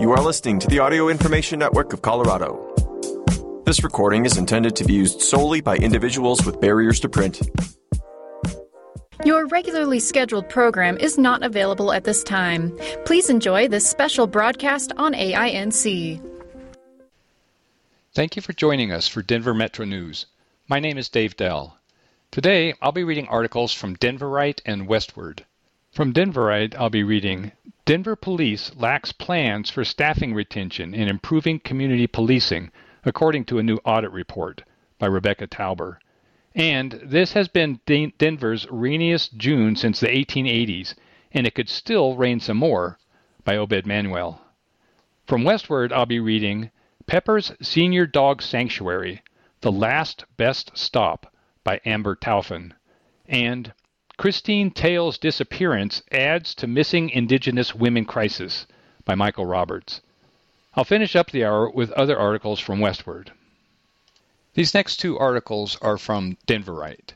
You are listening to the Audio Information Network of Colorado. This recording is intended to be used solely by individuals with barriers to print. Your regularly scheduled program is not available at this time. Please enjoy this special broadcast on AINC. Thank you for joining us for Denver Metro News. My name is Dave Dell. Today, I'll be reading articles from Denverite and Westward. From Denverite, I'll be reading, Denver Police lacks plans for staffing retention and improving community policing, according to a new audit report by Rebecca Tauber. And this has been Denver's rainiest June since the 1880s, and it could still rain some more, by Obed Manuel. From Westward, I'll be reading Pepper's Senior Dog Sanctuary, The Last Best Stop, by Amber Taufen. And Christine Tail's Disappearance Adds to Missing Indigenous Women Crisis, by Michael Roberts. I'll finish up the hour with other articles from Westward. These next two articles are from Denverite.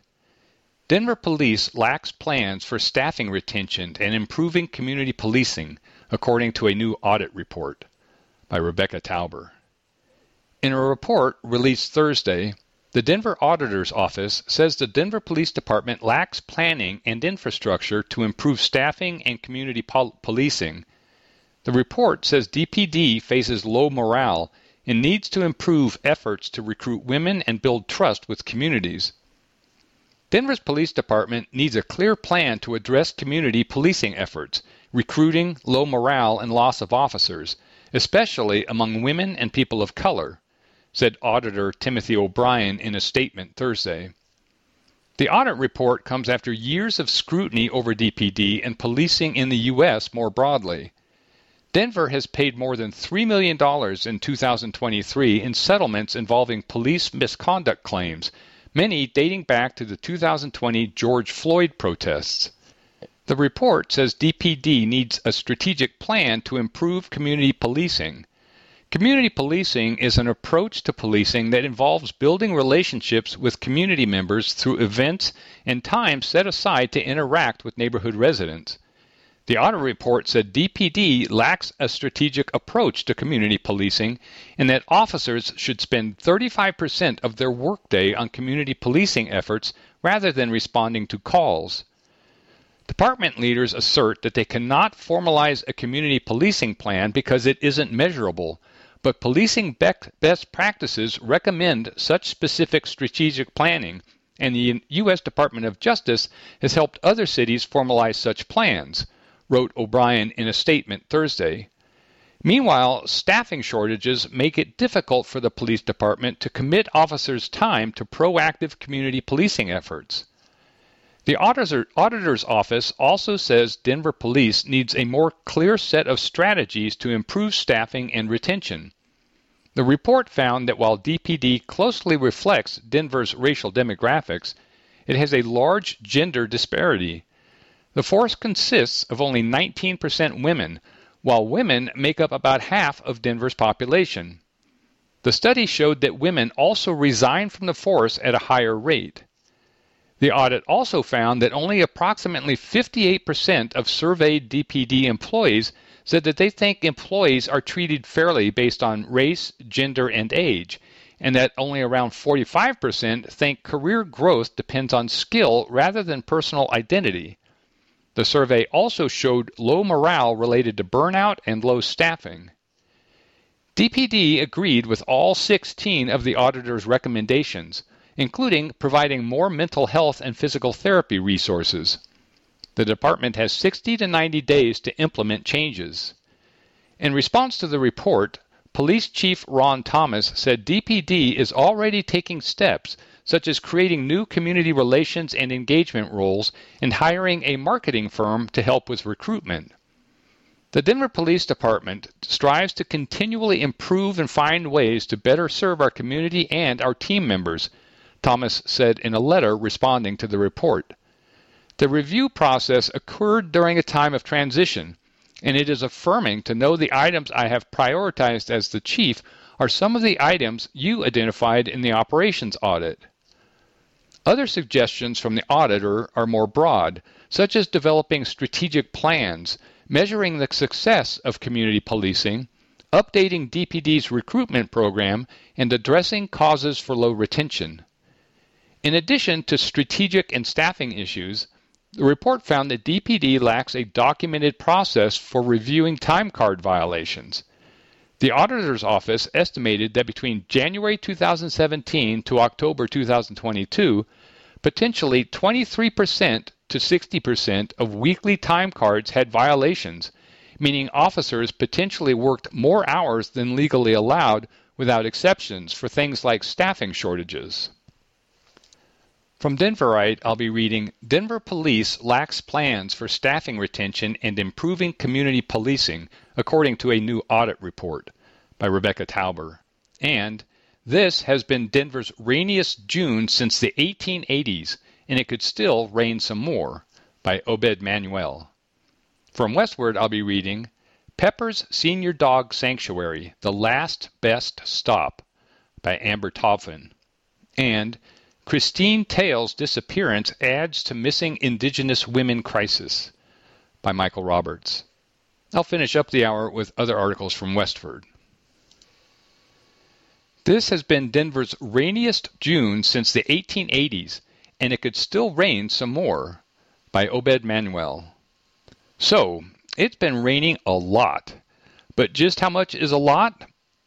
Denver Police lacks plans for staffing retention and improving community policing, according to a new audit report by Rebecca Tauber. In a report released Thursday, the Denver Auditor's Office says the Denver Police Department lacks planning and infrastructure to improve staffing and community policing. The report says DPD faces low morale and needs to improve efforts to recruit women and build trust with communities. Denver's police department needs a clear plan to address community policing efforts, recruiting, low morale, and loss of officers, especially among women and people of color, said Auditor Timothy O'Brien in a statement Thursday. The audit report comes after years of scrutiny over DPD and policing in the U.S. more broadly. Denver has paid more than $3 million in 2023 in settlements involving police misconduct claims, many dating back to the 2020 George Floyd protests. The report says DPD needs a strategic plan to improve community policing. Community policing is an approach to policing that involves building relationships with community members through events and time set aside to interact with neighborhood residents. The audit report said DPD lacks a strategic approach to community policing and that officers should spend 35% of their workday on community policing efforts rather than responding to calls. Department leaders assert that they cannot formalize a community policing plan because it isn't measurable, but policing best practices recommend such specific strategic planning, and the U.S. Department of Justice has helped other cities formalize such plans, wrote O'Brien in a statement Thursday. Meanwhile, staffing shortages make it difficult for the police department to commit officers' time to proactive community policing efforts. The Auditor's Office also says Denver Police needs a more clear set of strategies to improve staffing and retention. The report found that while DPD closely reflects Denver's racial demographics, it has a large gender disparity. The force consists of only 19% women, while women make up about half of Denver's population. The study showed that women also resign from the force at a higher rate. The audit also found that only approximately 58% of surveyed DPD employees said that they think employees are treated fairly based on race, gender, and age, and that only around 45% think career growth depends on skill rather than personal identity. The survey also showed low morale related to burnout and low staffing. DPD agreed with all 16 of the auditor's recommendations, including providing more mental health and physical therapy resources. The department has 60 to 90 days to implement changes. In response to the report, Police Chief Ron Thomas said DPD is already taking steps such as creating new community relations and engagement roles and hiring a marketing firm to help with recruitment. The Denver Police Department strives to continually improve and find ways to better serve our community and our team members, Thomas said in a letter responding to the report. The review process occurred during a time of transition, and it is affirming to know the items I have prioritized as the chief are some of the items you identified in the operations audit. Other suggestions from the auditor are more broad, such as developing strategic plans, measuring the success of community policing, updating DPD's recruitment program, and addressing causes for low retention. In addition to strategic and staffing issues, the report found that DPD lacks a documented process for reviewing time card violations. The Auditor's Office estimated that between January 2017 to October 2022, potentially 23% to 60% of weekly time cards had violations, meaning officers potentially worked more hours than legally allowed without exceptions for things like staffing shortages. From Denverite, I'll be reading, Denver Police lacks plans for staffing retention and improving community policing, according to a new audit report by Rebecca Tauber. And this has been Denver's rainiest June since the 1880s, and it could still rain some more, by Obed Manuel. From Westward, I'll be reading, Pepper's Senior Dog Sanctuary, The Last Best Stop, by Amber Taufen. And Christine Tail's Disappearance Adds to Missing Indigenous Women Crisis, by Michael Roberts. I'll finish up the hour with other articles from Westford. This has been Denver's rainiest June since the 1880s, and it could still rain some more, by Obed Manuel. So, it's been raining a lot. But just how much is a lot?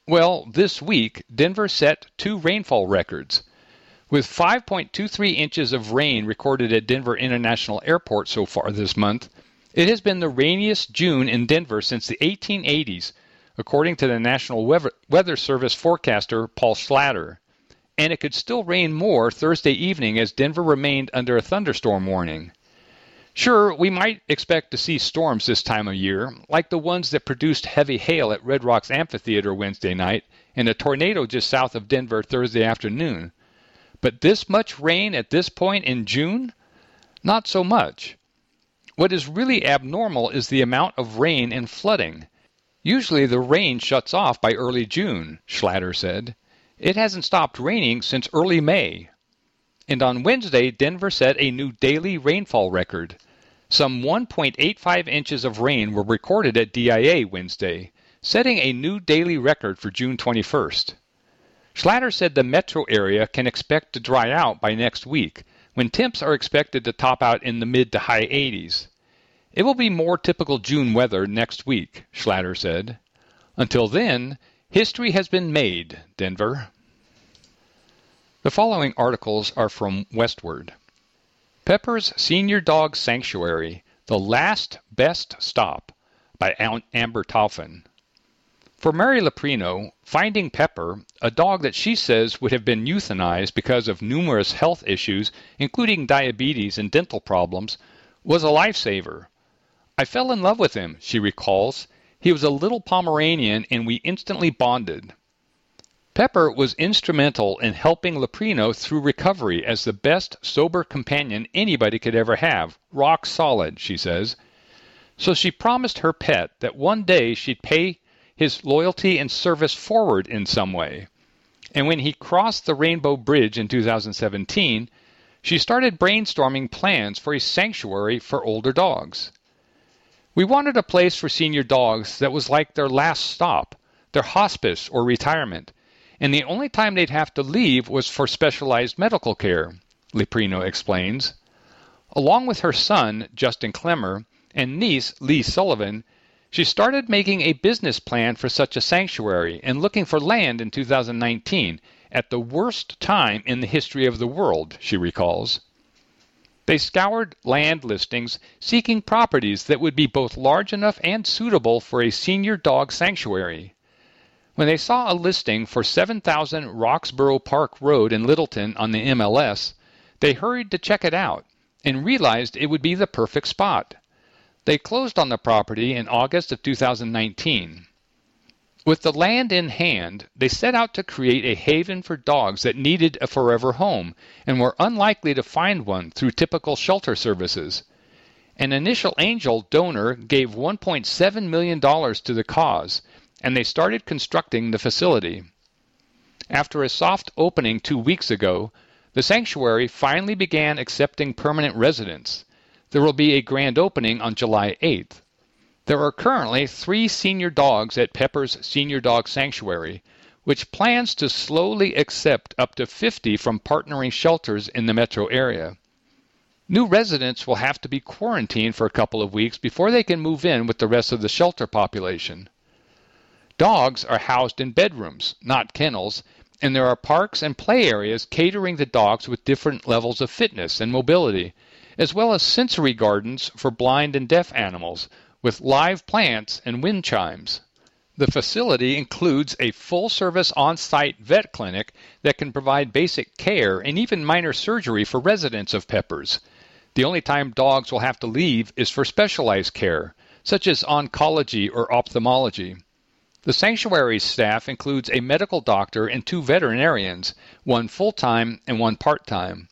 Well, this week, Denver set two rainfall records, with 5.23 inches of rain recorded at Denver International Airport so far this month. It has been the rainiest June in Denver since the 1880s, according to the National Weather Service forecaster Paul Schlatter. And it could still rain more Thursday evening as Denver remained under a thunderstorm warning. Sure, we might expect to see storms this time of year, like the ones that produced heavy hail at Red Rocks Amphitheater Wednesday night and a tornado just south of Denver Thursday afternoon. But this much rain at this point in June? Not so much. What is really abnormal is the amount of rain and flooding. Usually the rain shuts off by early June, Schlatter said. It hasn't stopped raining since early May. And on Wednesday, Denver set a new daily rainfall record. Some 1.85 inches of rain were recorded at DIA Wednesday, setting a new daily record for June 21st. Schlatter said the metro area can expect to dry out by next week, when temps are expected to top out in the mid to high 80s. It will be more typical June weather next week, Schlatter said. Until then, history has been made, Denver. The following articles are from Westward. Pepper's Senior Dog Sanctuary, The Last Best Stop, by Amber Taufen. For Mary Leprino, finding Pepper, a dog that she says would have been euthanized because of numerous health issues, including diabetes and dental problems, was a lifesaver. I fell in love with him, she recalls. He was a little Pomeranian and we instantly bonded. Pepper was instrumental in helping Leprino through recovery as the best sober companion anybody could ever have, rock solid, she says. So she promised her pet that one day she'd pay his loyalty and service forward in some way. And when he crossed the Rainbow Bridge in 2017, she started brainstorming plans for a sanctuary for older dogs. We wanted a place for senior dogs that was like their last stop, their hospice or retirement, and the only time they'd have to leave was for specialized medical care, Leprino explains. Along with her son, Justin Clemmer, and niece, Lee Sullivan, she started making a business plan for such a sanctuary and looking for land in 2019, at the worst time in the history of the world, she recalls. They scoured land listings, seeking properties that would be both large enough and suitable for a senior dog sanctuary. When they saw a listing for 7,000 Roxborough Park Road in Littleton on the MLS, they hurried to check it out and realized it would be the perfect spot. They closed on the property in August of 2019. With the land in hand, they set out to create a haven for dogs that needed a forever home and were unlikely to find one through typical shelter services. An initial angel donor gave $1.7 million to the cause, and they started constructing the facility. After a soft opening 2 weeks ago, the sanctuary finally began accepting permanent residents. There will be a grand opening on July 8th. There are currently 3 senior dogs at Pepper's Senior Dog Sanctuary, which plans to slowly accept up to 50 from partnering shelters in the metro area. New residents will have to be quarantined for a couple of weeks before they can move in with the rest of the shelter population. Dogs are housed in bedrooms, not kennels, and there are parks and play areas catering to dogs with different levels of fitness and mobility, as well as sensory gardens for blind and deaf animals, with live plants and wind chimes. The facility includes a full-service on-site vet clinic that can provide basic care and even minor surgery for residents of Pepper's. The only time dogs will have to leave is for specialized care, such as oncology or ophthalmology. The sanctuary's staff includes a medical doctor and 2 veterinarians, one full-time and one part-time.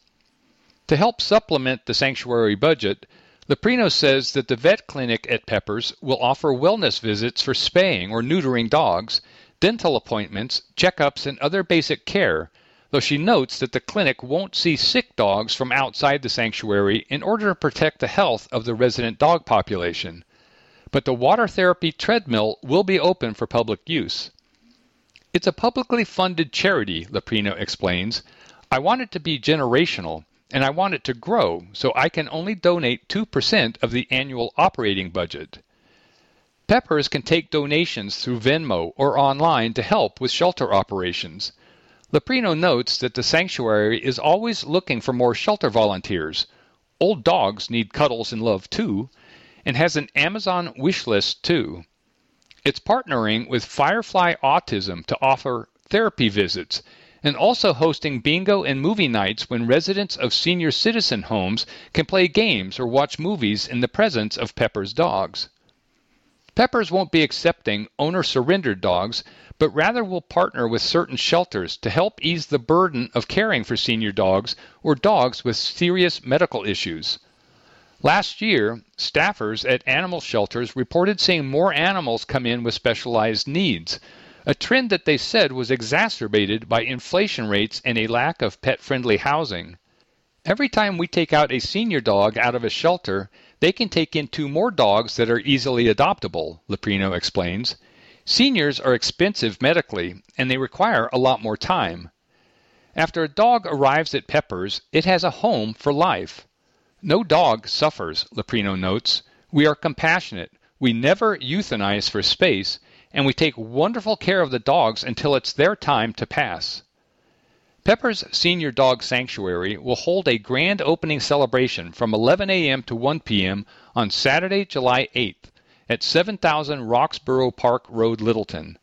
To help supplement the sanctuary budget, Leprino says that the vet clinic at Pepper's will offer wellness visits for spaying or neutering dogs, dental appointments, checkups, and other basic care, though she notes that the clinic won't see sick dogs from outside the sanctuary in order to protect the health of the resident dog population. But the water therapy treadmill will be open for public use. It's a publicly funded charity, Leprino explains. I want it to be generational, and I want it to grow, so I can only donate 2% of the annual operating budget. Pepper's can take donations through Venmo or online to help with shelter operations. Leprino notes that the sanctuary is always looking for more shelter volunteers. Old dogs need cuddles and love too, and has an Amazon wish list too. It's partnering with Firefly Autism to offer therapy visits, and also hosting bingo and movie nights when residents of senior citizen homes can play games or watch movies in the presence of Pepper's dogs. Pepper's won't be accepting owner-surrendered dogs, but rather will partner with certain shelters to help ease the burden of caring for senior dogs or dogs with serious medical issues. Last year, staffers at animal shelters reported seeing more animals come in with specialized needs, a trend that they said was exacerbated by inflation rates and a lack of pet-friendly housing. Every time we take out a senior dog out of a shelter, they can take in 2 more dogs that are easily adoptable, Leprino explains. Seniors are expensive medically, and they require a lot more time. After a dog arrives at Pepper's, it has a home for life. No dog suffers, Leprino notes. We are compassionate. We never euthanize for space, and we take wonderful care of the dogs until it's their time to pass. Pepper's Senior Dog Sanctuary will hold a grand opening celebration from 11 a.m. to 1 p.m. on Saturday, July 8th at 7000 Roxborough Park Road, Littleton.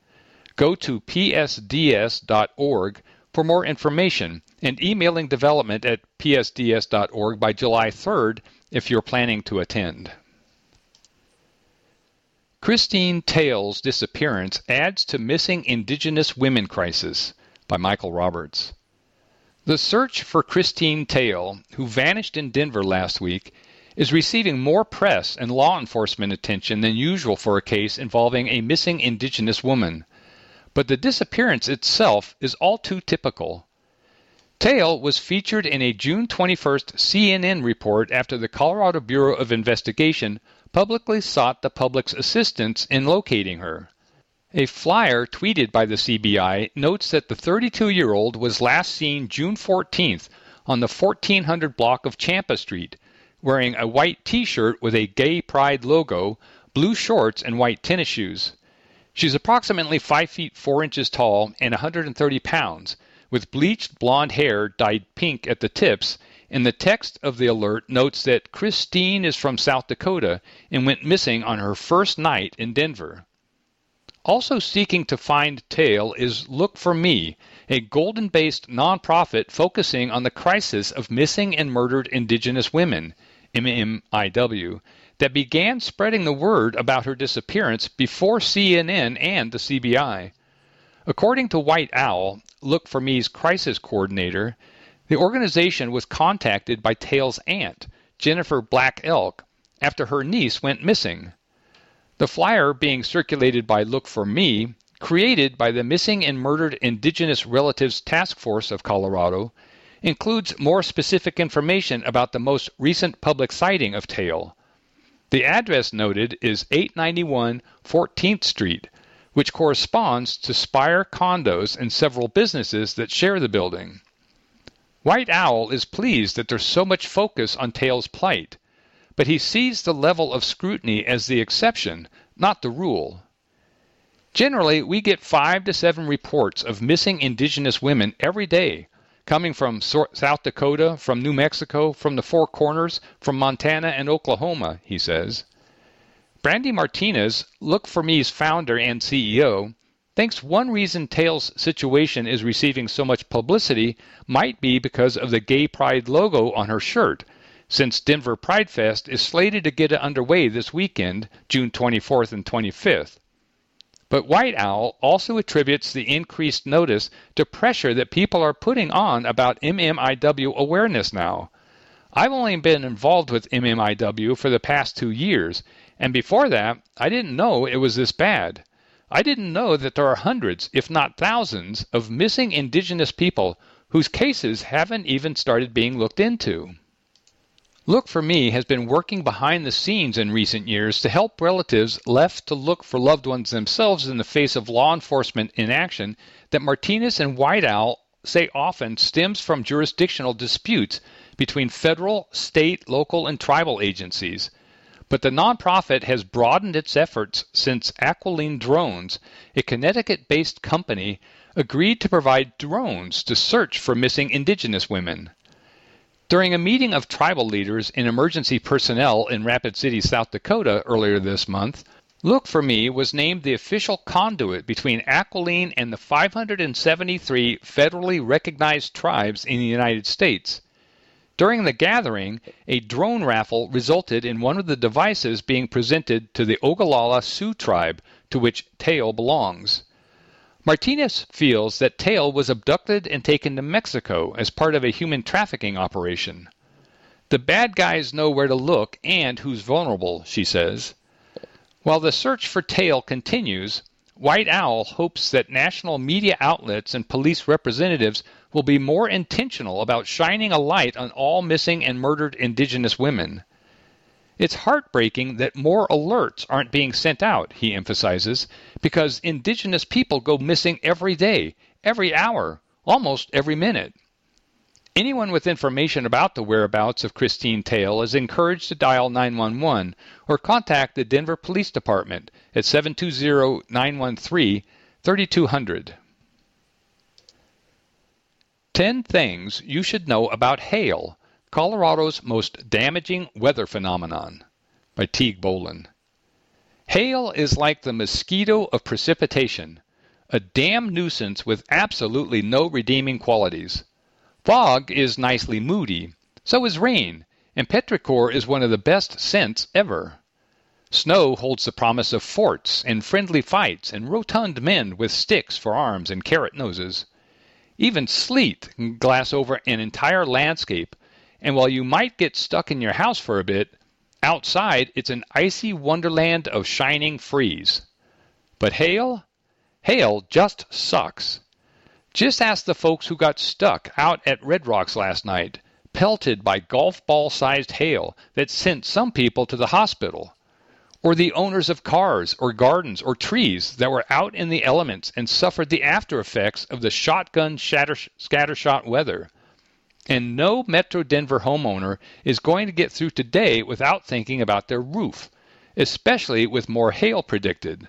Go to psds.org for more information and emailing development at psds.org by July 3rd if you're planning to attend. Christine Tail's Disappearance Adds to Missing Indigenous Women Crisis by Michael Roberts. The search for Christine Tail, who vanished in Denver last week, is receiving more press and law enforcement attention than usual for a case involving a missing indigenous woman. But the disappearance itself is all too typical. Tail was featured in a June 21st CNN report after the Colorado Bureau of Investigation publicly sought the public's assistance in locating her. A flyer tweeted by the CBI notes that the 32-year-old was last seen June 14th on the 1400 block of Champa Street, wearing a white T-shirt with a Gay Pride logo, blue shorts, and white tennis shoes. She's approximately 5 feet 4 inches tall and 130 pounds, with bleached blonde hair dyed pink at the tips, and the text of the alert notes that Christine is from South Dakota and went missing on her first night in Denver. Also seeking to find Tail is Look for Me, a Golden-based nonprofit focusing on the crisis of missing and murdered indigenous women, MMIW, that began spreading the word about her disappearance before CNN and the CBI. According to White Owl, Look for Me's crisis coordinator, the organization was contacted by Tail's aunt, Jennifer Black Elk, after her niece went missing. The flyer being circulated by Look for Me, created by the Missing and Murdered Indigenous Relatives Task Force of Colorado, includes more specific information about the most recent public sighting of Tail. The address noted is 891 14th Street, which corresponds to Spire Condos and several businesses that share the building. White Owl is pleased that there's so much focus on Tail's plight, but he sees the level of scrutiny as the exception, not the rule. Generally, we get 5 to 7 reports of missing indigenous women every day, coming from South Dakota, from New Mexico, from the Four Corners, from Montana and Oklahoma, he says. Brandy Martinez, Look for Me's founder and CEO, thinks one reason Tail's situation is receiving so much publicity might be because of the Gay Pride logo on her shirt, since Denver Pride Fest is slated to get underway this weekend, June 24th and 25th. But White Owl also attributes the increased notice to pressure that people are putting on about MMIW awareness now. I've only been involved with MMIW for the past 2 years, and before that, I didn't know it was this bad. I didn't know that there are hundreds, if not thousands, of missing indigenous people whose cases haven't even started being looked into. Look for Me has been working behind the scenes in recent years to help relatives left to look for loved ones themselves in the face of law enforcement inaction that Martinez and White Owl say often stems from jurisdictional disputes between federal, state, local, and tribal agencies. But the nonprofit has broadened its efforts since Aquiline Drones, a Connecticut-based company, agreed to provide drones to search for missing indigenous women. During a meeting of tribal leaders and emergency personnel in Rapid City, South Dakota earlier this month, Look for Me was named the official conduit between Aquiline and the 573 federally recognized tribes in the United States. During the gathering, a drone raffle resulted in one of the devices being presented to the Oglala Sioux Tribe, to which Tail belongs. Martinez feels that Tail was abducted and taken to Mexico as part of a human trafficking operation. The bad guys know where to look and who's vulnerable, she says. While the search for Tail continues, White Owl hopes that national media outlets and police representatives will be more intentional about shining a light on all missing and murdered indigenous women. It's heartbreaking that more alerts aren't being sent out, he emphasizes, because indigenous people go missing every day, every hour, almost every minute. Anyone with information about the whereabouts of Christine Tail is encouraged to dial 911 or contact the Denver Police Department at 720-913-3200. 10 Things You Should Know About Hail, Colorado's Most Damaging Weather Phenomenon, by Teague Bolin. Hail is like the mosquito of precipitation, a damn nuisance with absolutely no redeeming qualities. Fog is nicely moody, so is rain, and petrichor is one of the best scents ever. Snow holds the promise of forts and friendly fights and rotund men with sticks for arms and carrot noses. Even sleet can glass over an entire landscape, and while you might get stuck in your house for a bit, outside it's an icy wonderland of shining freeze. But hail? Hail just sucks. Just ask the folks who got stuck out at Red Rocks last night, pelted by golf ball-sized hail that sent some people to the hospital, or the owners of cars or gardens or trees that were out in the elements and suffered the after effects of the shotgun scattershot weather. And no Metro Denver homeowner is going to get through today without thinking about their roof, especially with more hail predicted.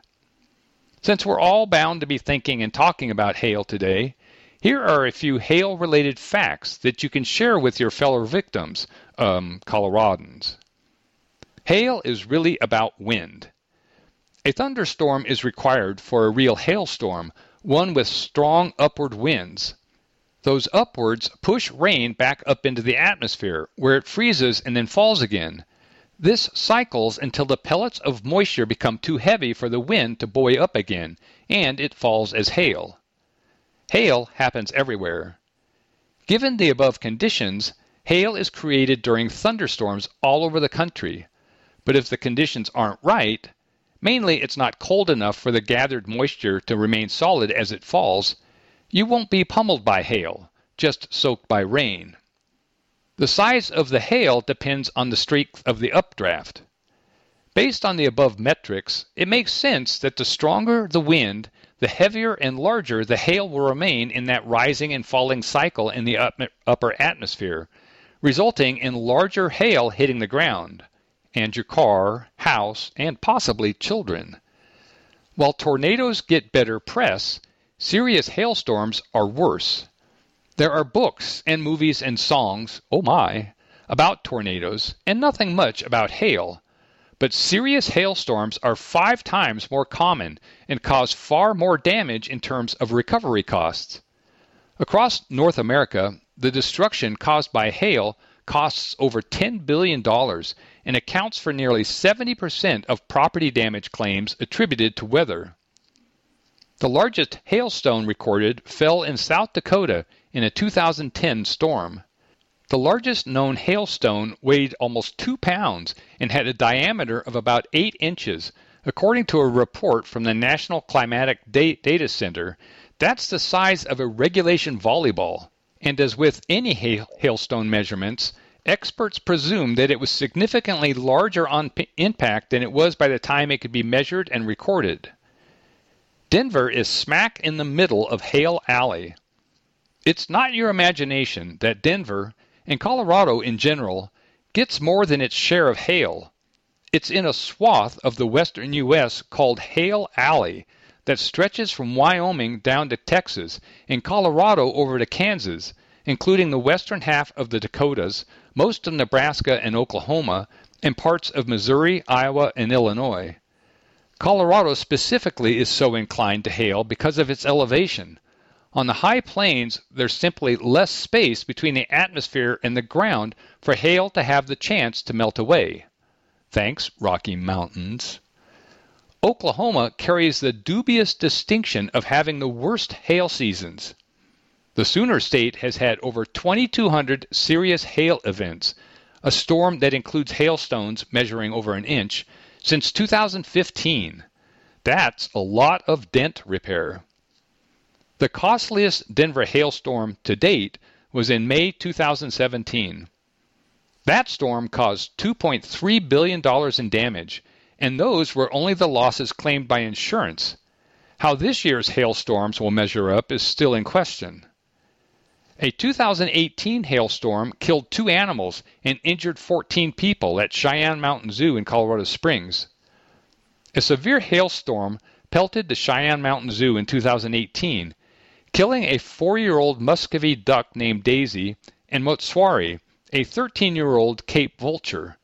Since we're all bound to be thinking and talking about hail today, here are a few hail-related facts that you can share with your fellow victims, Coloradans. Hail is really about wind. A thunderstorm is required for a real hailstorm, one with strong upward winds. Those upwards push rain back up into the atmosphere, where it freezes and then falls again. This cycles until the pellets of moisture become too heavy for the wind to buoy up again, and it falls as hail. Hail happens everywhere. Given the above conditions, hail is created during thunderstorms all over the country. But if the conditions aren't right, mainly it's not cold enough for the gathered moisture to remain solid as it falls, you won't be pummeled by hail, just soaked by rain. The size of the hail depends on the strength of the updraft. Based on the above metrics, it makes sense that the stronger the wind, the heavier and larger the hail will remain in that rising and falling cycle in the upper atmosphere, resulting in larger hail hitting the ground, and your car, house, and possibly children. While tornadoes get better press, serious hailstorms are worse. There are books and movies and songs, oh my, about tornadoes, and nothing much about hail. But serious hailstorms are 5 times more common and cause far more damage in terms of recovery costs. Across North America, the destruction caused by hail costs over $10 billion and accounts for nearly 70% of property damage claims attributed to weather. The largest hailstone recorded fell in South Dakota in a 2010 storm. The largest known hailstone weighed almost 2 pounds and had a diameter of about 8 inches, according to a report from the National Climatic Data Center. That's the size of a regulation volleyball. And as with any hailstone measurements, experts presume that it was significantly larger on impact than it was by the time it could be measured and recorded. Denver is smack in the middle of Hail Alley. It's not your imagination that Denver, and Colorado in general, gets more than its share of hail. It's in a swath of the western U.S. called Hail Alley that stretches from Wyoming down to Texas and Colorado over to Kansas, including the western half of the Dakotas, most of Nebraska and Oklahoma, and parts of Missouri, Iowa, and Illinois. Colorado specifically is so inclined to hail because of its elevation. On the high plains, there's simply less space between the atmosphere and the ground for hail to have the chance to melt away. Thanks, Rocky Mountains. Oklahoma carries the dubious distinction of having the worst hail seasons. The Sooner State has had over 2,200 serious hail events, a storm that includes hailstones measuring over an inch, since 2015. That's a lot of dent repair. The costliest Denver hailstorm to date was in May 2017. That storm caused $2.3 billion in damage, and those were only the losses claimed by insurance. How this year's hailstorms will measure up is still in question. A 2018 hailstorm killed 2 animals and injured 14 people at Cheyenne Mountain Zoo in Colorado Springs. A severe hailstorm pelted the Cheyenne Mountain Zoo in 2018, killing a 4-year-old Muscovy duck named Daisy and Motswari, a 13-year-old Cape vulture.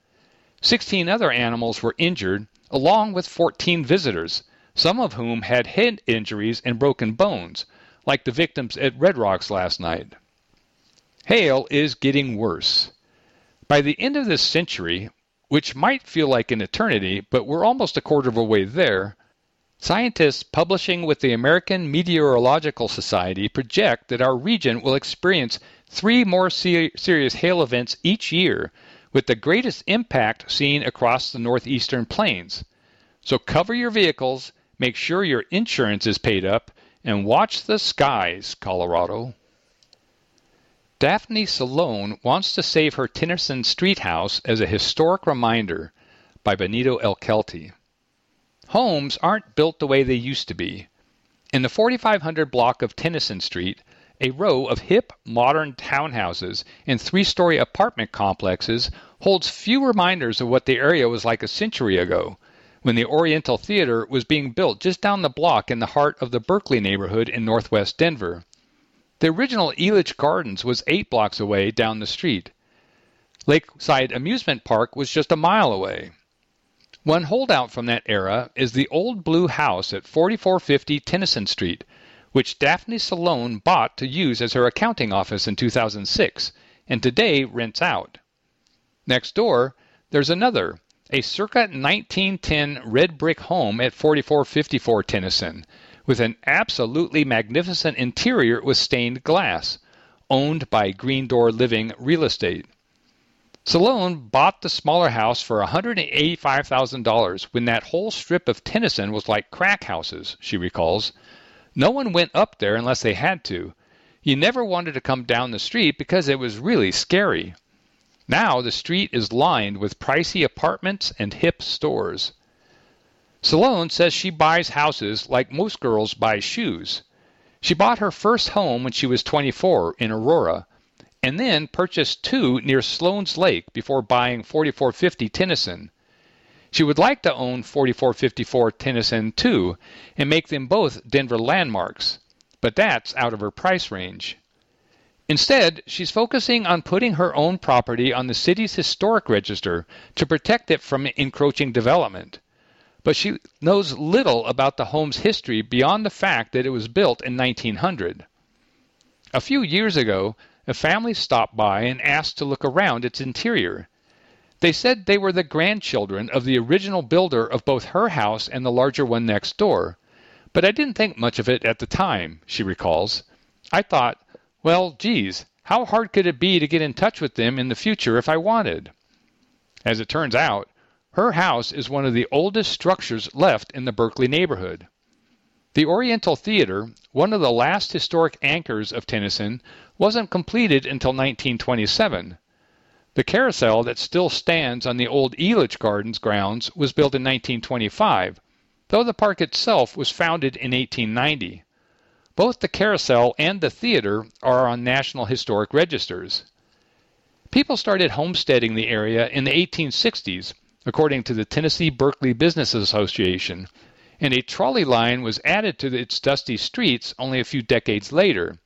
16 other animals were injured, along with 14 visitors, some of whom had head injuries and broken bones, like the victims at Red Rocks last night. Hail is getting worse. By the end of this century, which might feel like an eternity, but we're almost a quarter of a way there, scientists publishing with the American Meteorological Society project that our region will experience 3 more serious hail events each year, with the greatest impact seen across the northeastern plains. So cover your vehicles, make sure your insurance is paid up, and watch the skies, Colorado. Daphne Salone wants to save her Tennyson Street house as a historic reminder, by Benito Elkelty. Homes aren't built the way they used to be. In the 4500 block of Tennyson Street, a row of hip, modern townhouses and 3-story apartment complexes holds few reminders of what the area was like a century ago, when the Oriental Theater was being built just down the block in the heart of the Berkeley neighborhood in northwest Denver. The original Elitch Gardens was 8 blocks away down the street. Lakeside Amusement Park was just a mile away. One holdout from that era is the old blue house at 4450 Tennyson Street, which Daphne Salone bought to use as her accounting office in 2006, and today rents out. Next door, there's another, a circa 1910 red brick home at 4454 Tennyson, with an absolutely magnificent interior with stained glass, owned by Green Door Living Real Estate. Salone bought the smaller house for $185,000 when that whole strip of Tennyson was like crack houses, she recalls. No one went up there unless they had to. You never wanted to come down the street because it was really scary. Now the street is lined with pricey apartments and hip stores. Salone says she buys houses like most girls buy shoes. She bought her first home when she was 24 in Aurora, and then purchased two near Sloan's Lake before buying 4450 Tennyson. She would like to own 4454 Tennyson, too, and make them both Denver landmarks, but that's out of her price range. Instead, she's focusing on putting her own property on the city's historic register to protect it from encroaching development. But she knows little about the home's history beyond the fact that it was built in 1900. A few years ago, a family stopped by and asked to look around its interior. They said they were the grandchildren of the original builder of both her house and the larger one next door. But I didn't think much of it at the time, she recalls. I thought, well, geez, how hard could it be to get in touch with them in the future if I wanted? As it turns out, her house is one of the oldest structures left in the Berkeley neighborhood. The Oriental Theater, one of the last historic anchors of Tennyson, wasn't completed until 1927. The carousel that still stands on the old Elitch Gardens grounds was built in 1925, though the park itself was founded in 1890. Both the carousel and the theater are on National Historic Registers. People started homesteading the area in the 1860s, according to the Tennessee Berkeley Business Association, and a trolley line was added to its dusty streets only a few decades later.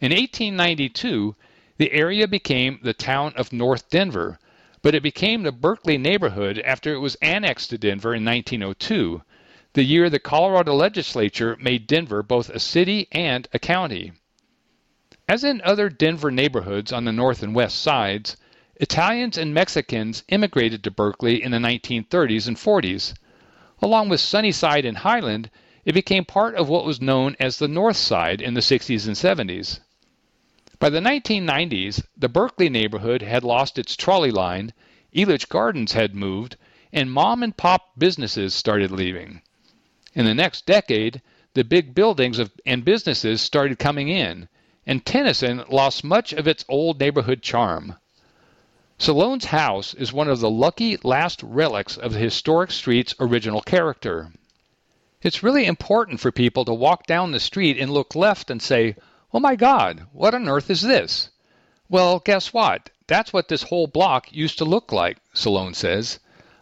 In 1892, the area became the town of North Denver, but it became the Berkeley neighborhood after it was annexed to Denver in 1902, the year the Colorado legislature made Denver both a city and a county. As in other Denver neighborhoods on the north and west sides, Italians and Mexicans immigrated to Berkeley in the 1930s and 40s. Along with Sunnyside and Highland, it became part of what was known as the North Side in the 60s and 70s. By the 1990s, the Berkeley neighborhood had lost its trolley line, Elitch Gardens had moved, and mom-and-pop businesses started leaving. In the next decade, the big buildings and businesses started coming in, and Tennyson lost much of its old neighborhood charm. Salone's house is one of the lucky last relics of the historic street's original character. It's really important for people to walk down the street and look left and say, oh my God, what on earth is this? Well, guess what? That's what this whole block used to look like, Salone says.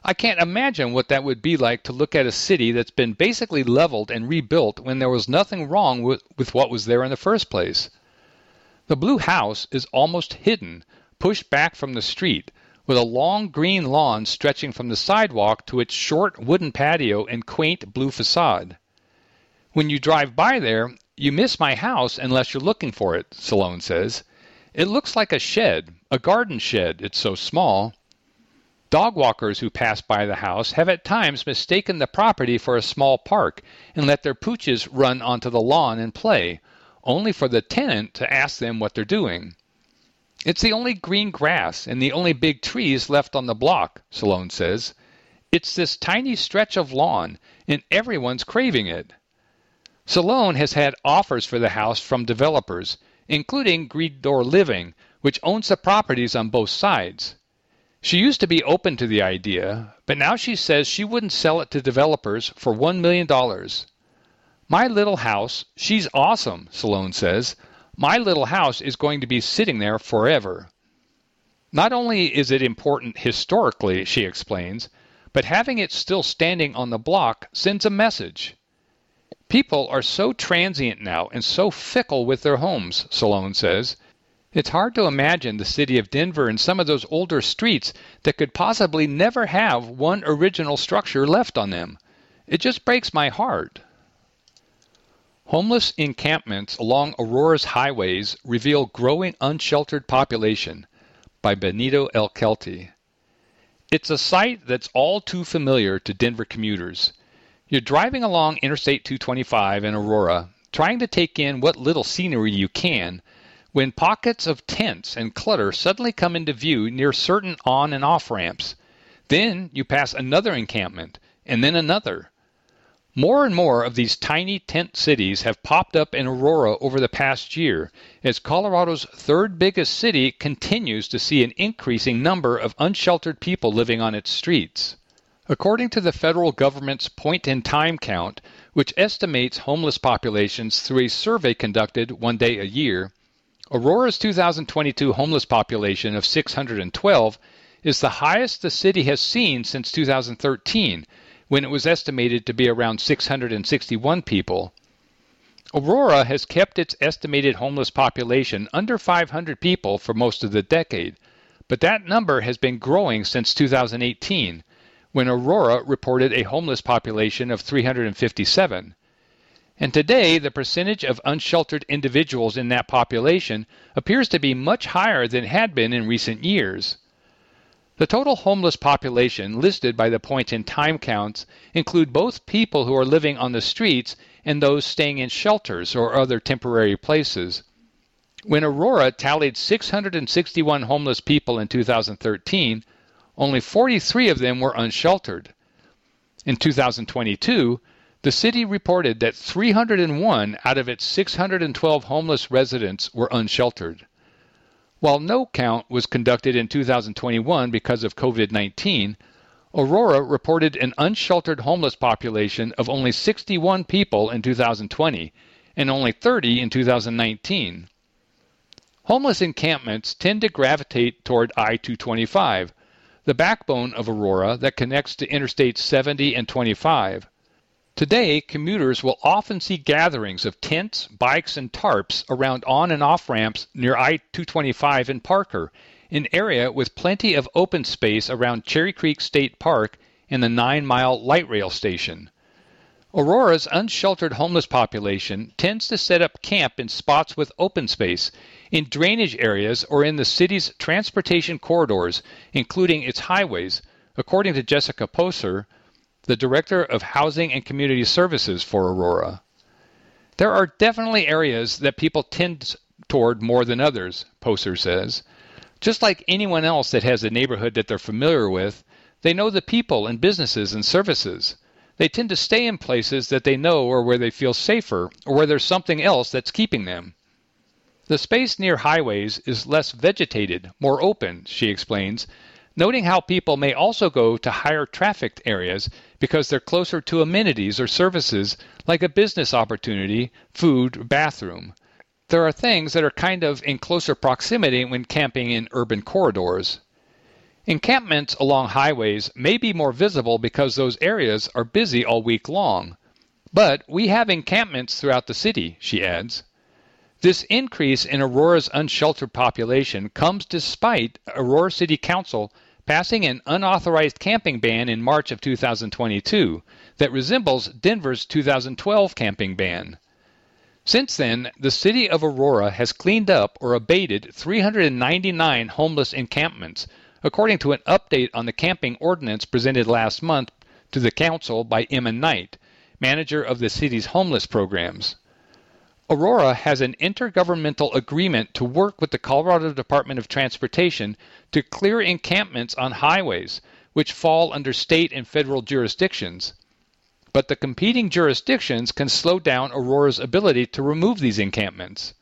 I can't imagine what that would be like to look at a city that's been basically leveled and rebuilt when there was nothing wrong with what was there in the first place. The blue house is almost hidden, pushed back from the street, with a long green lawn stretching from the sidewalk to its short wooden patio and quaint blue facade. When you drive by there, you miss my house unless you're looking for it, Salone says. It looks like a shed, a garden shed, it's so small. Dog walkers who pass by the house have at times mistaken the property for a small park and let their pooches run onto the lawn and play, only for the tenant to ask them what they're doing. It's the only green grass and the only big trees left on the block, Salone says. It's this tiny stretch of lawn, and everyone's craving it. Salone has had offers for the house from developers, including Green Door Living, which owns the properties on both sides. She used to be open to the idea, but now she says she wouldn't sell it to developers for $1 million. My little house, she's awesome, Salone says. My little house is going to be sitting there forever. Not only is it important historically, she explains, but having it still standing on the block sends a message. People are so transient now and so fickle with their homes, Salone says. It's hard to imagine the city of Denver and some of those older streets that could possibly never have one original structure left on them. It just breaks my heart. Homeless encampments along Aurora's highways reveal growing unsheltered population, by Benito Elkelty. It's a sight that's all too familiar to Denver commuters. You're driving along Interstate 225 in Aurora, trying to take in what little scenery you can, when pockets of tents and clutter suddenly come into view near certain on- and off-ramps. Then you pass another encampment, and then another. More and more of these tiny tent cities have popped up in Aurora over the past year, as Colorado's third biggest city continues to see an increasing number of unsheltered people living on its streets. According to the federal government's point-in-time count, which estimates homeless populations through a survey conducted one day a year, Aurora's 2022 homeless population of 612 is the highest the city has seen since 2013, when it was estimated to be around 661 people. Aurora has kept its estimated homeless population under 500 people for most of the decade, but that number has been growing since 2018, when Aurora reported a homeless population of 357. And today, the percentage of unsheltered individuals in that population appears to be much higher than it had been in recent years. The total homeless population listed by the point-in-time counts include both people who are living on the streets and those staying in shelters or other temporary places. When Aurora tallied 661 homeless people in 2013, only 43 of them were unsheltered. In 2022, the city reported that 301 out of its 612 homeless residents were unsheltered. While no count was conducted in 2021 because of COVID-19, Aurora reported an unsheltered homeless population of only 61 people in 2020 and only 30 in 2019. Homeless encampments tend to gravitate toward I-225, the backbone of Aurora that connects to Interstates 70 and 25. Today, commuters will often see gatherings of tents, bikes, and tarps around on- and off-ramps near I-225 in Parker, an area with plenty of open space around Cherry Creek State Park and the 9-mile light rail station. Aurora's unsheltered homeless population tends to set up camp in spots with open space, in drainage areas, or in the city's transportation corridors, including its highways, according to Jessica Poser, the Director of Housing and Community Services for Aurora. There are definitely areas that people tend toward more than others, Poser says. Just like anyone else that has a neighborhood that they're familiar with, they know the people and businesses and services. They tend to stay in places that they know or where they feel safer or where there's something else that's keeping them. The space near highways is less vegetated, more open, she explains, noting how people may also go to higher trafficked areas because they're closer to amenities or services like a business opportunity, food, bathroom. There are things that are kind of in closer proximity when camping in urban corridors. Encampments along highways may be more visible because those areas are busy all week long. But we have encampments throughout the city, she adds. This increase in Aurora's unsheltered population comes despite Aurora City Council passing an unauthorized camping ban in March of 2022 that resembles Denver's 2012 camping ban. Since then, the city of Aurora has cleaned up or abated 399 homeless encampments, according to an update on the camping ordinance presented last month to the council by Emma Knight, manager of the city's homeless programs. Aurora has an intergovernmental agreement to work with the Colorado Department of Transportation to clear encampments on highways, which fall under state and federal jurisdictions. But the competing jurisdictions can slow down Aurora's ability to remove these encampments.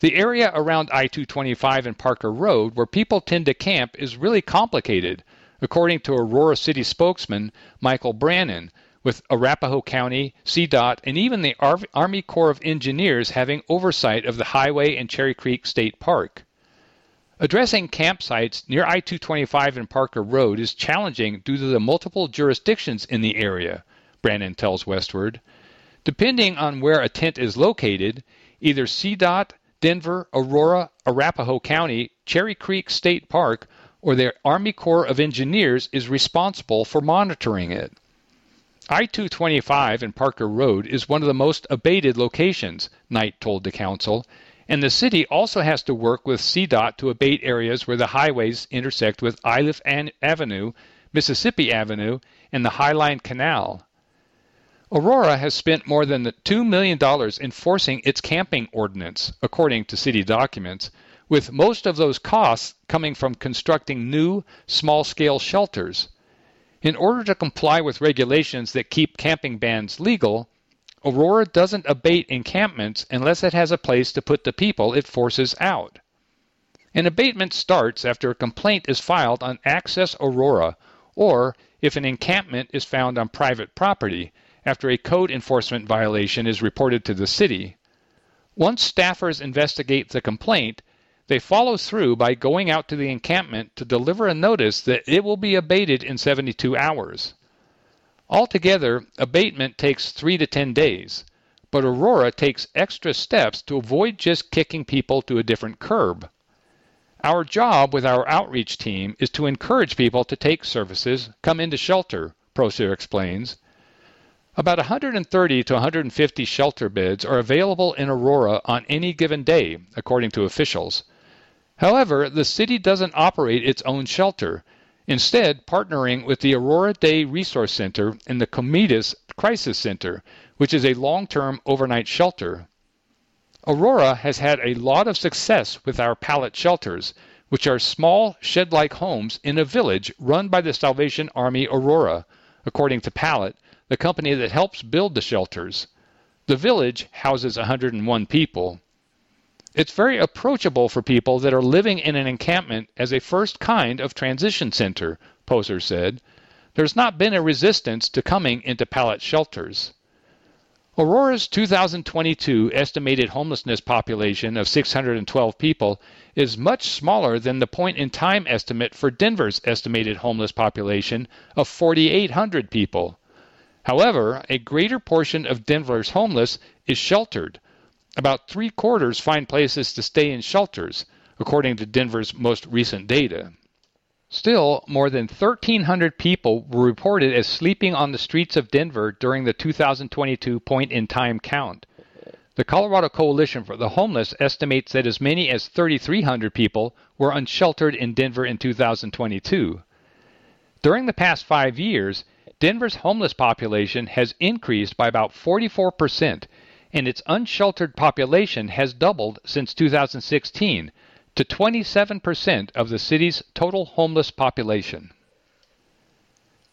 The area around I-225 and Parker Road where people tend to camp is really complicated, according to Aurora City spokesman Michael Brannon, with Arapahoe County, CDOT, and even the Army Corps of Engineers having oversight of the highway and Cherry Creek State Park. Addressing campsites near I-225 and Parker Road is challenging due to the multiple jurisdictions in the area, Brannon tells Westward. Depending on where a tent is located, either CDOT, Denver, Aurora, Arapahoe County, Cherry Creek State Park, or the Army Corps of Engineers is responsible for monitoring it. I-225 and Parker Road is one of the most abated locations, Knight told the council, and the city also has to work with CDOT to abate areas where the highways intersect with Iliff Avenue, Mississippi Avenue, and the Highline Canal. Aurora has spent more than $2 million enforcing its camping ordinance, according to city documents, with most of those costs coming from constructing new, small-scale shelters. In order to comply with regulations that keep camping bans legal, Aurora doesn't abate encampments unless it has a place to put the people it forces out. An abatement starts after a complaint is filed on Access Aurora, or if an encampment is found on private property, after a code enforcement violation is reported to the city. Once staffers investigate the complaint, they follow through by going out to the encampment to deliver a notice that it will be abated in 72 hours. Altogether, abatement takes 3 to 10 days, but Aurora takes extra steps to avoid just kicking people to a different curb. Our job with our outreach team is to encourage people to take services, come into shelter, Procir explains. About 130 to 150 shelter beds are available in Aurora on any given day, according to officials. However, the city doesn't operate its own shelter, instead partnering with the Aurora Day Resource Center and the Comitas Crisis Center, which is a long-term overnight shelter. Aurora has had a lot of success with our pallet shelters, which are small, shed-like homes in a village run by the Salvation Army Aurora, according to Pallet, the company that helps build the shelters. The village houses 101 people. It's very approachable for people that are living in an encampment as a first kind of transition center, Poser said. There's not been a resistance to coming into pallet shelters. Aurora's 2022 estimated homelessness population of 612 people is much smaller than the point-in-time estimate for Denver's estimated homeless population of 4,800 people. However, a greater portion of Denver's homeless is sheltered. About three-quarters find places to stay in shelters, according to Denver's most recent data. Still, more than 1,300 people were reported as sleeping on the streets of Denver during the 2022 point-in-time count. The Colorado Coalition for the Homeless estimates that as many as 3,300 people were unsheltered in Denver in 2022. During the past 5 years, Denver's homeless population has increased by about 44%, and its unsheltered population has doubled since 2016 to 27% of the city's total homeless population.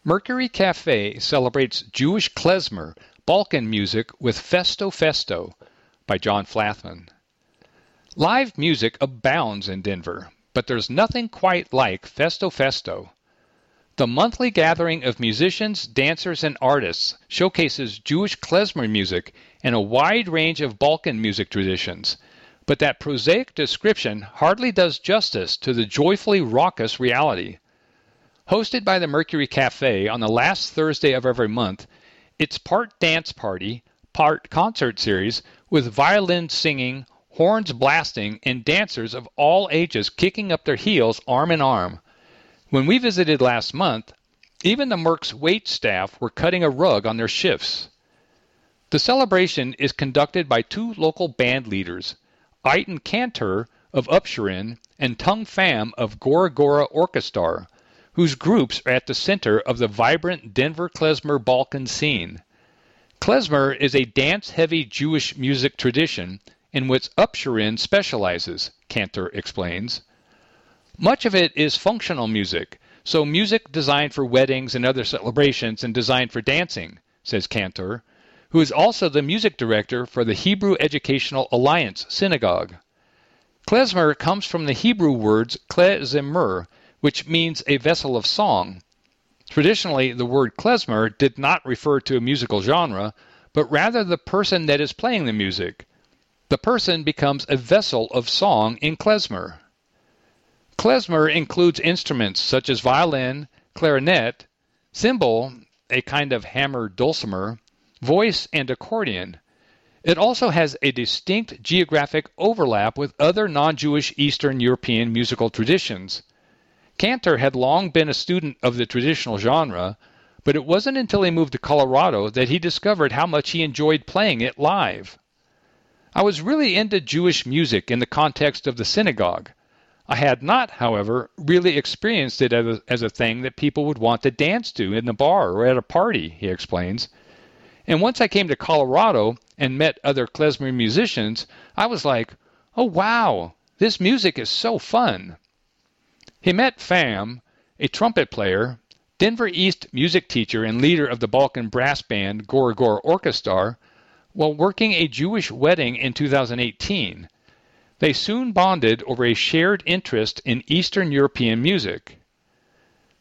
Mercury Cafe celebrates Jewish klezmer, Balkan music, with Festo Festo by John Flathman. Live music abounds in Denver, but there's nothing quite like Festo Festo. The monthly gathering of musicians, dancers, and artists showcases Jewish klezmer music and a wide range of Balkan music traditions, but that prosaic description hardly does justice to the joyfully raucous reality. Hosted by the Mercury Cafe on the last Thursday of every month, it's part dance party, part concert series, with violin singing, horns blasting, and dancers of all ages kicking up their heels arm in arm. When we visited last month, even the Merc's wait staff were cutting a rug on their shifts. The celebration is conducted by two local band leaders, Aitan Cantor of Upshurin and Tung Pham of Gora Gora Orkestar, whose groups are at the center of the vibrant Denver klezmer Balkan scene. Klezmer is a dance-heavy Jewish music tradition in which Upshurin specializes, Cantor explains. Much of it is functional music, so music designed for weddings and other celebrations and designed for dancing, says Cantor, who is also the music director for the Hebrew Educational Alliance Synagogue. Klezmer comes from the Hebrew words klezmer, which means a vessel of song. Traditionally, the word klezmer did not refer to a musical genre, but rather the person that is playing the music. The person becomes a vessel of song in klezmer. Klezmer includes instruments such as violin, clarinet, cymbal, a kind of hammer dulcimer, voice, and accordion. It also has a distinct geographic overlap with other non-Jewish Eastern European musical traditions. Cantor had long been a student of the traditional genre, but it wasn't until he moved to Colorado that he discovered how much he enjoyed playing it live. I was really into Jewish music in the context of the synagogue. I had not, however, really experienced it as a thing that people would want to dance to in the bar or at a party, he explains. And once I came to Colorado and met other klezmer musicians, I was like, oh wow, this music is so fun. He met Pham, a trumpet player, Denver East music teacher and leader of the Balkan brass band Gora Gora Orkestar, while working a Jewish wedding in 2018, they soon bonded over a shared interest in Eastern European music.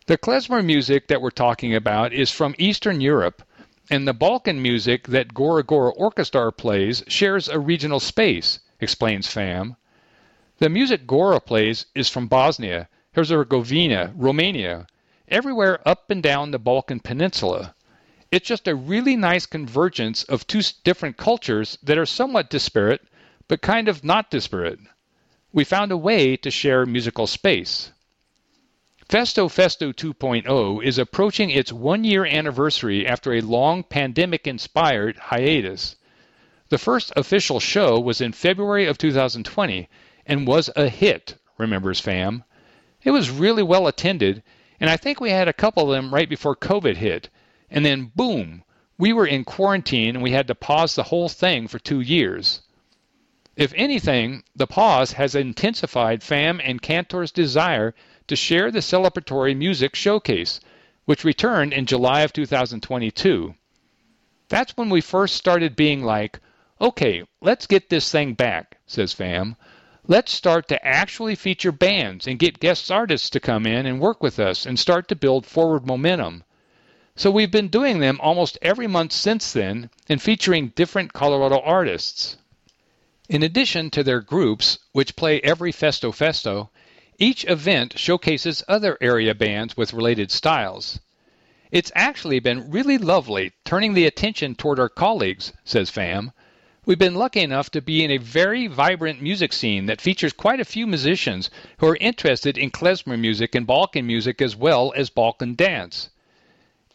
The klezmer music that we're talking about is from Eastern Europe, and the Balkan music that Gora Gora Orkestar plays shares a regional space, explains Pham. The music Gora plays is from Bosnia, Herzegovina, Romania, everywhere up and down the Balkan Peninsula. It's just a really nice convergence of two different cultures that are somewhat disparate, but kind of not disparate. We found a way to share musical space. Festo Festo 2.0 is approaching its one-year anniversary after a long pandemic-inspired hiatus. The first official show was in February of 2020 and was a hit, remembers Pham. It was really well attended, and I think we had a couple of them right before COVID hit. And then, boom, we were in quarantine and we had to pause the whole thing for 2 years. If anything, the pause has intensified Pham and Cantor's desire to share the celebratory music showcase, which returned in July of 2022. That's when we first started being like, okay, let's get this thing back, says Pham. Let's start to actually feature bands and get guest artists to come in and work with us and start to build forward momentum. So we've been doing them almost every month since then and featuring different Colorado artists. In addition to their groups, which play every Festo Festo, each event showcases other area bands with related styles. It's actually been really lovely turning the attention toward our colleagues, says Pham. We've been lucky enough to be in a very vibrant music scene that features quite a few musicians who are interested in klezmer music and Balkan music as well as Balkan dance.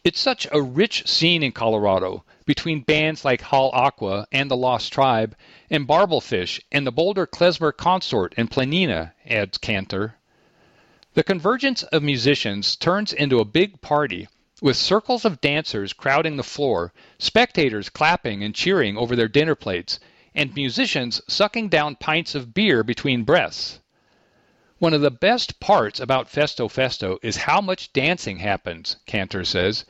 It's such a rich scene in Colorado between bands like Hal Aqua and the Lost Tribe and Barbelfish and the Boulder Klezmer Consort and Planina, adds Cantor. The convergence of musicians turns into a big party, with circles of dancers crowding the floor, spectators clapping and cheering over their dinner plates, and musicians sucking down pints of beer between breaths. One of the best parts about Festo Festo is how much dancing happens, Cantor says.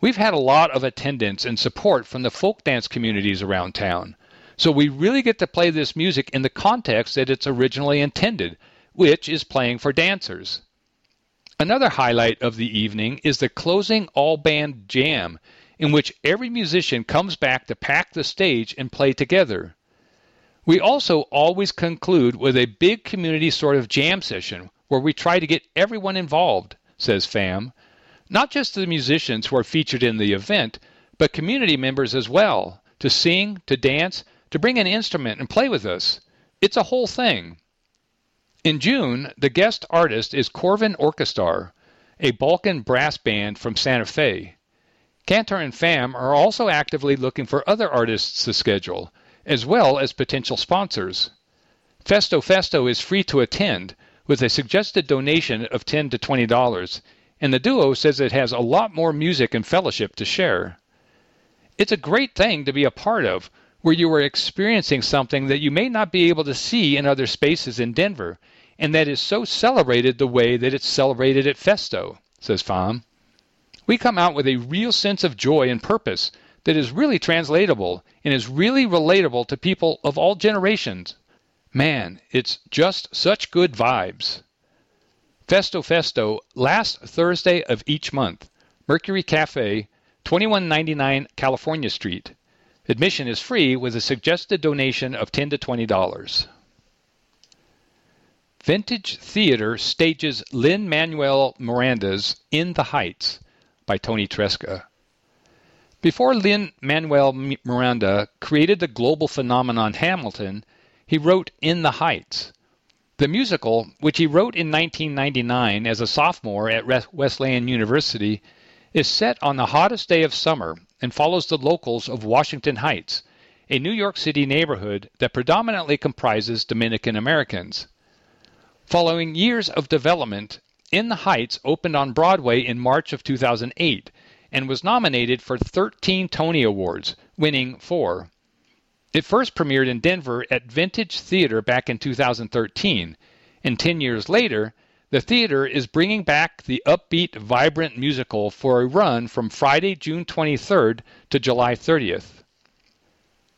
We've had a lot of attendance and support from the folk dance communities around town, so we really get to play this music in the context that it's originally intended, which is playing for dancers. Another highlight of the evening is the closing all-band jam, in which every musician comes back to pack the stage and play together. We also always conclude with a big community sort of jam session where we try to get everyone involved, says Pham. Not just the musicians who are featured in the event, but community members as well, to sing, to dance, to bring an instrument and play with us. It's a whole thing. In June, the guest artist is Corvin Orkestar, a Balkan brass band from Santa Fe. Cantor and Pham are also actively looking for other artists to schedule, as well as potential sponsors. Festo Festo is free to attend, with a suggested donation of $10 to $20, and the duo says it has a lot more music and fellowship to share. It's a great thing to be a part of, where you are experiencing something that you may not be able to see in other spaces in Denver, and that is so celebrated the way that it's celebrated at Festo, says Pham. We come out with a real sense of joy and purpose that is really translatable and is really relatable to people of all generations. Man, it's just such good vibes. Festo Festo, last Thursday of each month. Mercury Cafe, 2199 California Street. Admission is free with a suggested donation of $10 to $20. Vintage Theater stages Lin-Manuel Miranda's In the Heights by Tony Tresca. Before Lin-Manuel Miranda created the global phenomenon Hamilton, he wrote In the Heights. The musical, which he wrote in 1999 as a sophomore at Wesleyan University, is set on the hottest day of summer and follows the locals of Washington Heights, a New York City neighborhood that predominantly comprises Dominican Americans. Following years of development, In the Heights opened on Broadway in March of 2008 and was nominated for 13 Tony Awards, winning 4. It first premiered in Denver at Vintage Theater back in 2013, and 10 years later, The theater is bringing back the upbeat, vibrant musical for a run from Friday, June 23rd to July 30th.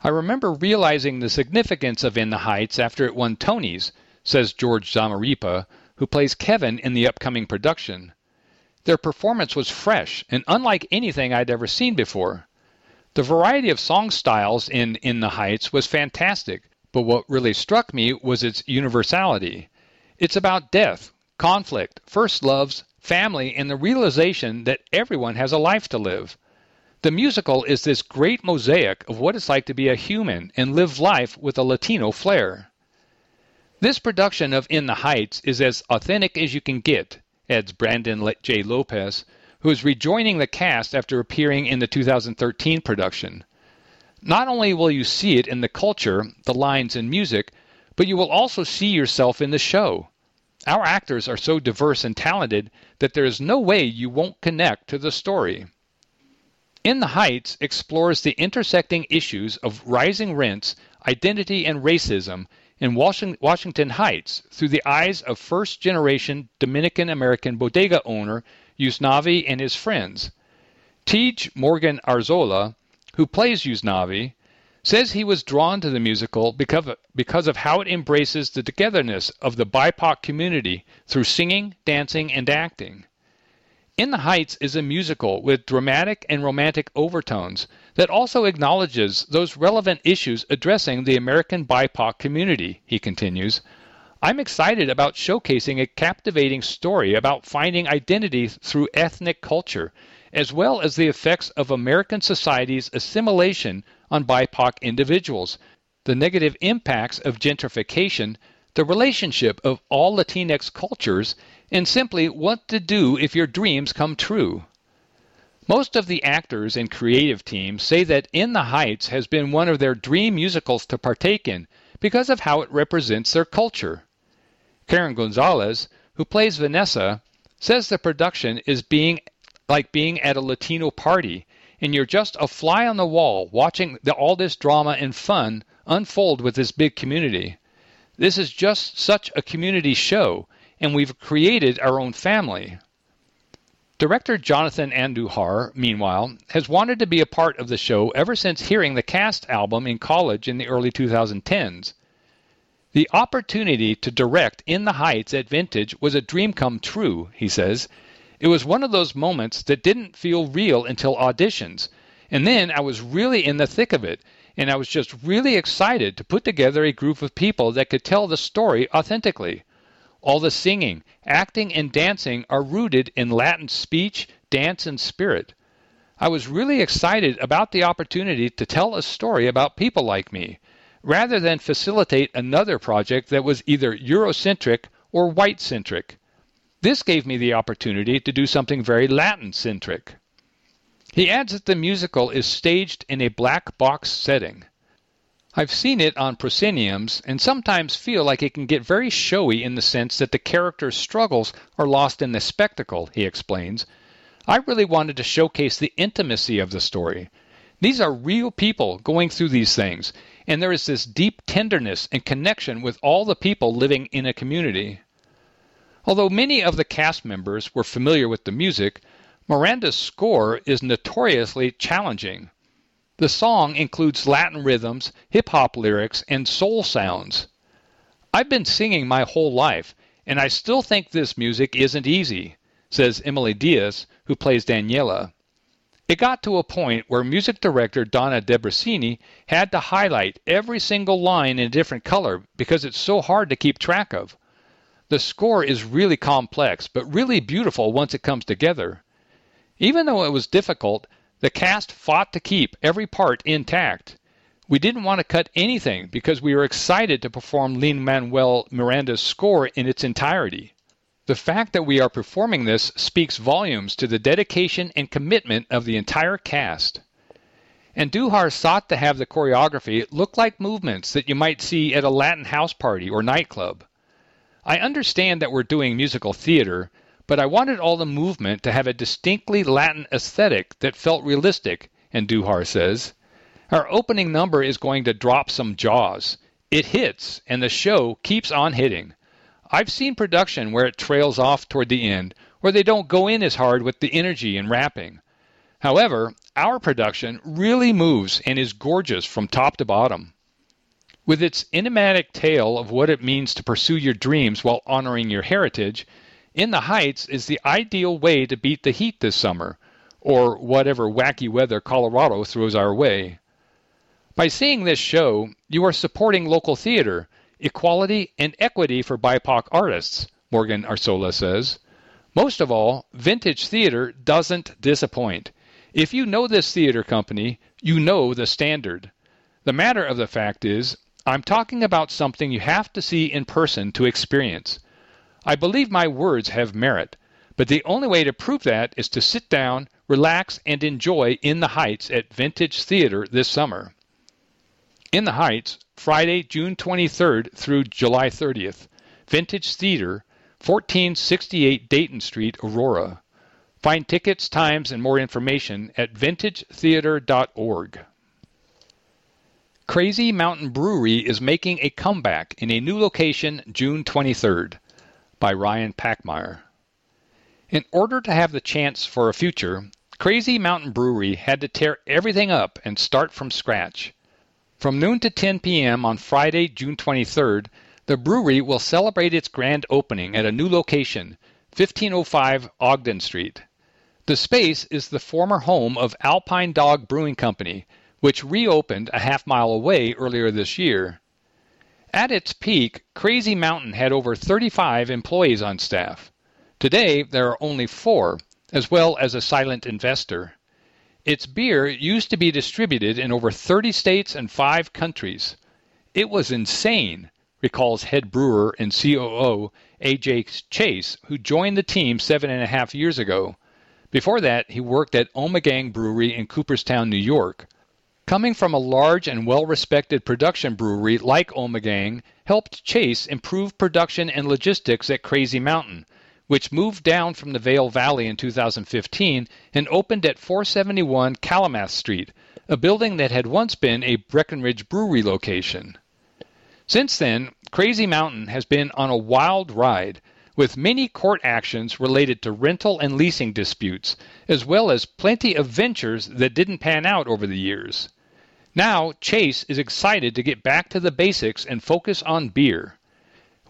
I remember realizing the significance of In the Heights after it won Tony's, says George Zamaripa, who plays Kevin in the upcoming production. Their performance was fresh and unlike anything I'd ever seen before. The variety of song styles in the Heights was fantastic, but what really struck me was its universality. It's about death, conflict, first loves, family, and the realization that everyone has a life to live. The musical is this great mosaic of what it's like to be a human and live life with a Latino flair. This production of In the Heights is as authentic as you can get, adds Brandon J. Lopez, who is rejoining the cast after appearing in the 2013 production. Not only will you see it in the culture, the lines, and music, but you will also see yourself in the show. Our actors are so diverse and talented that there is no way you won't connect to the story. In the Heights explores the intersecting issues of rising rents, identity, and racism in Washington Heights through the eyes of first-generation Dominican-American bodega owner Yusnavi and his friends. Teague Morgan Arzola, who plays Yusnavi, says he was drawn to the musical because of how it embraces the togetherness of the BIPOC community through singing, dancing, and acting. In the Heights is a musical with dramatic and romantic overtones that also acknowledges those relevant issues addressing the American BIPOC community, he continues. I'm excited about showcasing a captivating story about finding identity through ethnic culture, as well as the effects of American society's assimilation on BIPOC individuals, the negative impacts of gentrification, the relationship of all Latinx cultures, and simply what to do if your dreams come true. Most of the actors and creative team say that In the Heights has been one of their dream musicals to partake in because of how it represents their culture. Karen Gonzalez, who plays Vanessa, says the production is being at a Latino party, and you're just a fly on the wall watching all this drama and fun unfold with this big community. This is just such a community show, and we've created our own family. Director Jonathan Andujar, meanwhile, has wanted to be a part of the show ever since hearing the cast album in college in the early 2010s. The opportunity to direct In the Heights at Vintage was a dream come true, he says. It was one of those moments that didn't feel real until auditions, and then I was really in the thick of it, and I was just really excited to put together a group of people that could tell the story authentically. All the singing, acting, and dancing are rooted in Latin speech, dance, and spirit. I was really excited about the opportunity to tell a story about people like me, rather than facilitate another project that was either Eurocentric or white-centric. This gave me the opportunity to do something very Latin-centric. He adds that the musical is staged in a black box setting. I've seen it on prosceniums and sometimes feel like it can get very showy in the sense that the characters' struggles are lost in the spectacle, he explains. I really wanted to showcase the intimacy of the story. These are real people going through these things, and there is this deep tenderness and connection with all the people living in a community. Although many of the cast members were familiar with the music, Miranda's score is notoriously challenging. The song includes Latin rhythms, hip-hop lyrics, and soul sounds. I've been singing my whole life, and I still think this music isn't easy, says Emily Diaz, who plays Daniela. It got to a point where music director Donna DeBrasini had to highlight every single line in a different color because it's so hard to keep track of. The score is really complex, but really beautiful once it comes together. Even though it was difficult, the cast fought to keep every part intact. We didn't want to cut anything because we were excited to perform Lin-Manuel Miranda's score in its entirety. The fact that we are performing this speaks volumes to the dedication and commitment of the entire cast. And Duhar sought to have the choreography look like movements that you might see at a Latin house party or nightclub. I understand that we're doing musical theater, but I wanted all the movement to have a distinctly Latin aesthetic that felt realistic, and Duhar says. Our opening number is going to drop some jaws. It hits, and the show keeps on hitting. I've seen production where it trails off toward the end, where they don't go in as hard with the energy and rapping. However, our production really moves and is gorgeous from top to bottom. With its enigmatic tale of what it means to pursue your dreams while honoring your heritage, In the Heights is the ideal way to beat the heat this summer, or whatever wacky weather Colorado throws our way. By seeing this show, you are supporting local theater, equality and equity for BIPOC artists, Morgan Arzola says. Most of all, Vintage Theater doesn't disappoint. If you know this theater company, you know the standard. The matter of the fact is, I'm talking about something you have to see in person to experience. I believe my words have merit, but the only way to prove that is to sit down, relax, and enjoy In the Heights at Vintage Theater this summer. In the Heights, Friday, June 23rd through July 30th. Vintage Theater, 1468 Dayton Street, Aurora. Find tickets, times, and more information at vintagetheater.org. Crazy Mountain Brewery is making a comeback in a new location June 23rd, by Ryan Packmeyer. In order to have the chance for a future, Crazy Mountain Brewery had to tear everything up and start from scratch. From noon to 10 p.m. on Friday, June 23rd, the brewery will celebrate its grand opening at a new location, 1505 Ogden Street. The space is the former home of Alpine Dog Brewing Company, which reopened a half-mile away earlier this year. At its peak, Crazy Mountain had over 35 employees on staff. Today, there are only 4, as well as a silent investor. Its beer used to be distributed in over 30 states and 5 countries. It was insane, recalls head brewer and COO A.J. Chase, who joined the team 7.5 years ago. Before that, he worked at Omegang Brewery in Cooperstown, New York. Coming from a large and well-respected production brewery like Omegang helped Chase improve production and logistics at Crazy Mountain, which moved down from the Vale Valley in 2015 and opened at 471 Calumet Street, a building that had once been a Breckenridge Brewery location. Since then, Crazy Mountain has been on a wild ride, with many court actions related to rental and leasing disputes, as well as plenty of ventures that didn't pan out over the years. Now, Chase is excited to get back to the basics and focus on beer.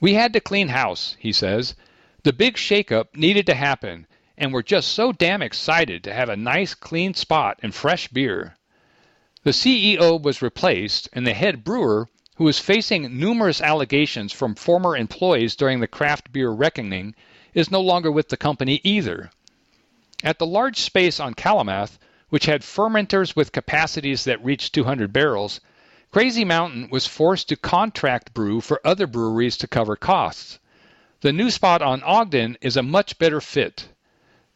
We had to clean house, he says. The big shakeup needed to happen, and we're just so damn excited to have a nice clean spot and fresh beer. The CEO was replaced, and the head brewer, who is facing numerous allegations from former employees during the craft beer reckoning, is no longer with the company either. At the large space on Calumet, which had fermenters with capacities that reached 200 barrels, Crazy Mountain was forced to contract brew for other breweries to cover costs. The new spot on Ogden is a much better fit.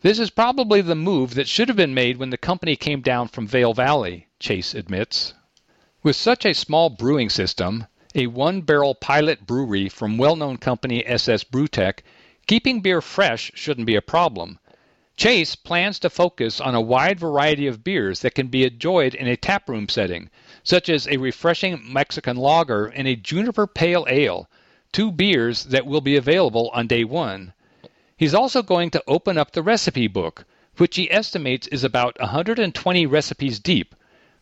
This is probably the move that should have been made when the company came down from Vale Valley, Chase admits. With such a small brewing system, a one-barrel pilot brewery from well-known company SS Brewtech, keeping beer fresh shouldn't be a problem. Chase plans to focus on a wide variety of beers that can be enjoyed in a taproom setting, such as a refreshing Mexican lager and a juniper pale ale, 2 beers that will be available on day 1. He's also going to open up the recipe book, which he estimates is about 120 recipes deep,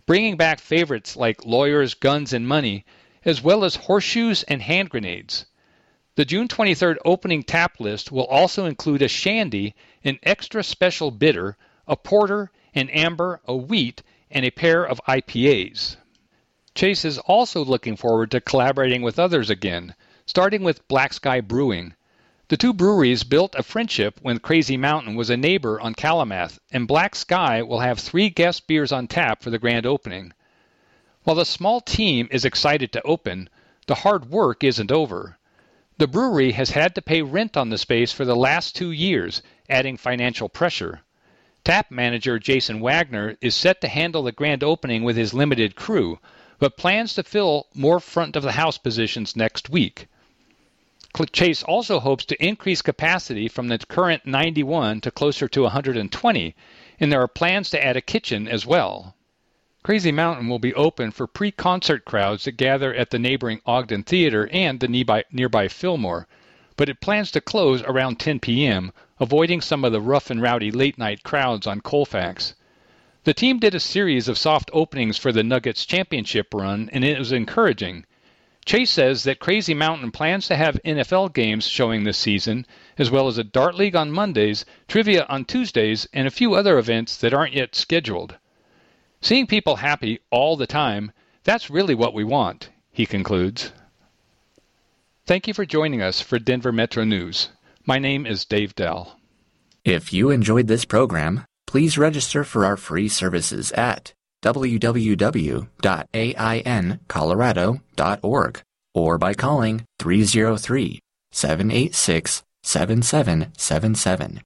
bringing back favorites like lawyers, guns, and money, as well as horseshoes and hand grenades. The June 23rd opening tap list will also include a shandy, an extra special bitter, a porter, an amber, a wheat, and a pair of IPAs. Chase is also looking forward to collaborating with others again, starting with Black Sky Brewing. The 2 breweries built a friendship when Crazy Mountain was a neighbor on Calumet, and Black Sky will have 3 guest beers on tap for the grand opening. While the small team is excited to open, the hard work isn't over. The brewery has had to pay rent on the space for the last 2 years, adding financial pressure. Tap manager Jason Wagner is set to handle the grand opening with his limited crew, but plans to fill more front-of-the-house positions next week. Chase also hopes to increase capacity from the current 91 to closer to 120, and there are plans to add a kitchen as well. Crazy Mountain will be open for pre-concert crowds that gather at the neighboring Ogden Theater and the nearby Fillmore, but it plans to close around 10 p.m., avoiding some of the rough and rowdy late-night crowds on Colfax. The team did a series of soft openings for the Nuggets championship run, and it was encouraging. Chase says that Crazy Mountain plans to have NFL games showing this season, as well as a dart league on Mondays, trivia on Tuesdays, and a few other events that aren't yet scheduled. Seeing people happy all the time, that's really what we want, he concludes. Thank you for joining us for Denver Metro News. My name is Dave Dell. If you enjoyed this program, please register for our free services at www.aincolorado.org or by calling 303-786-7777.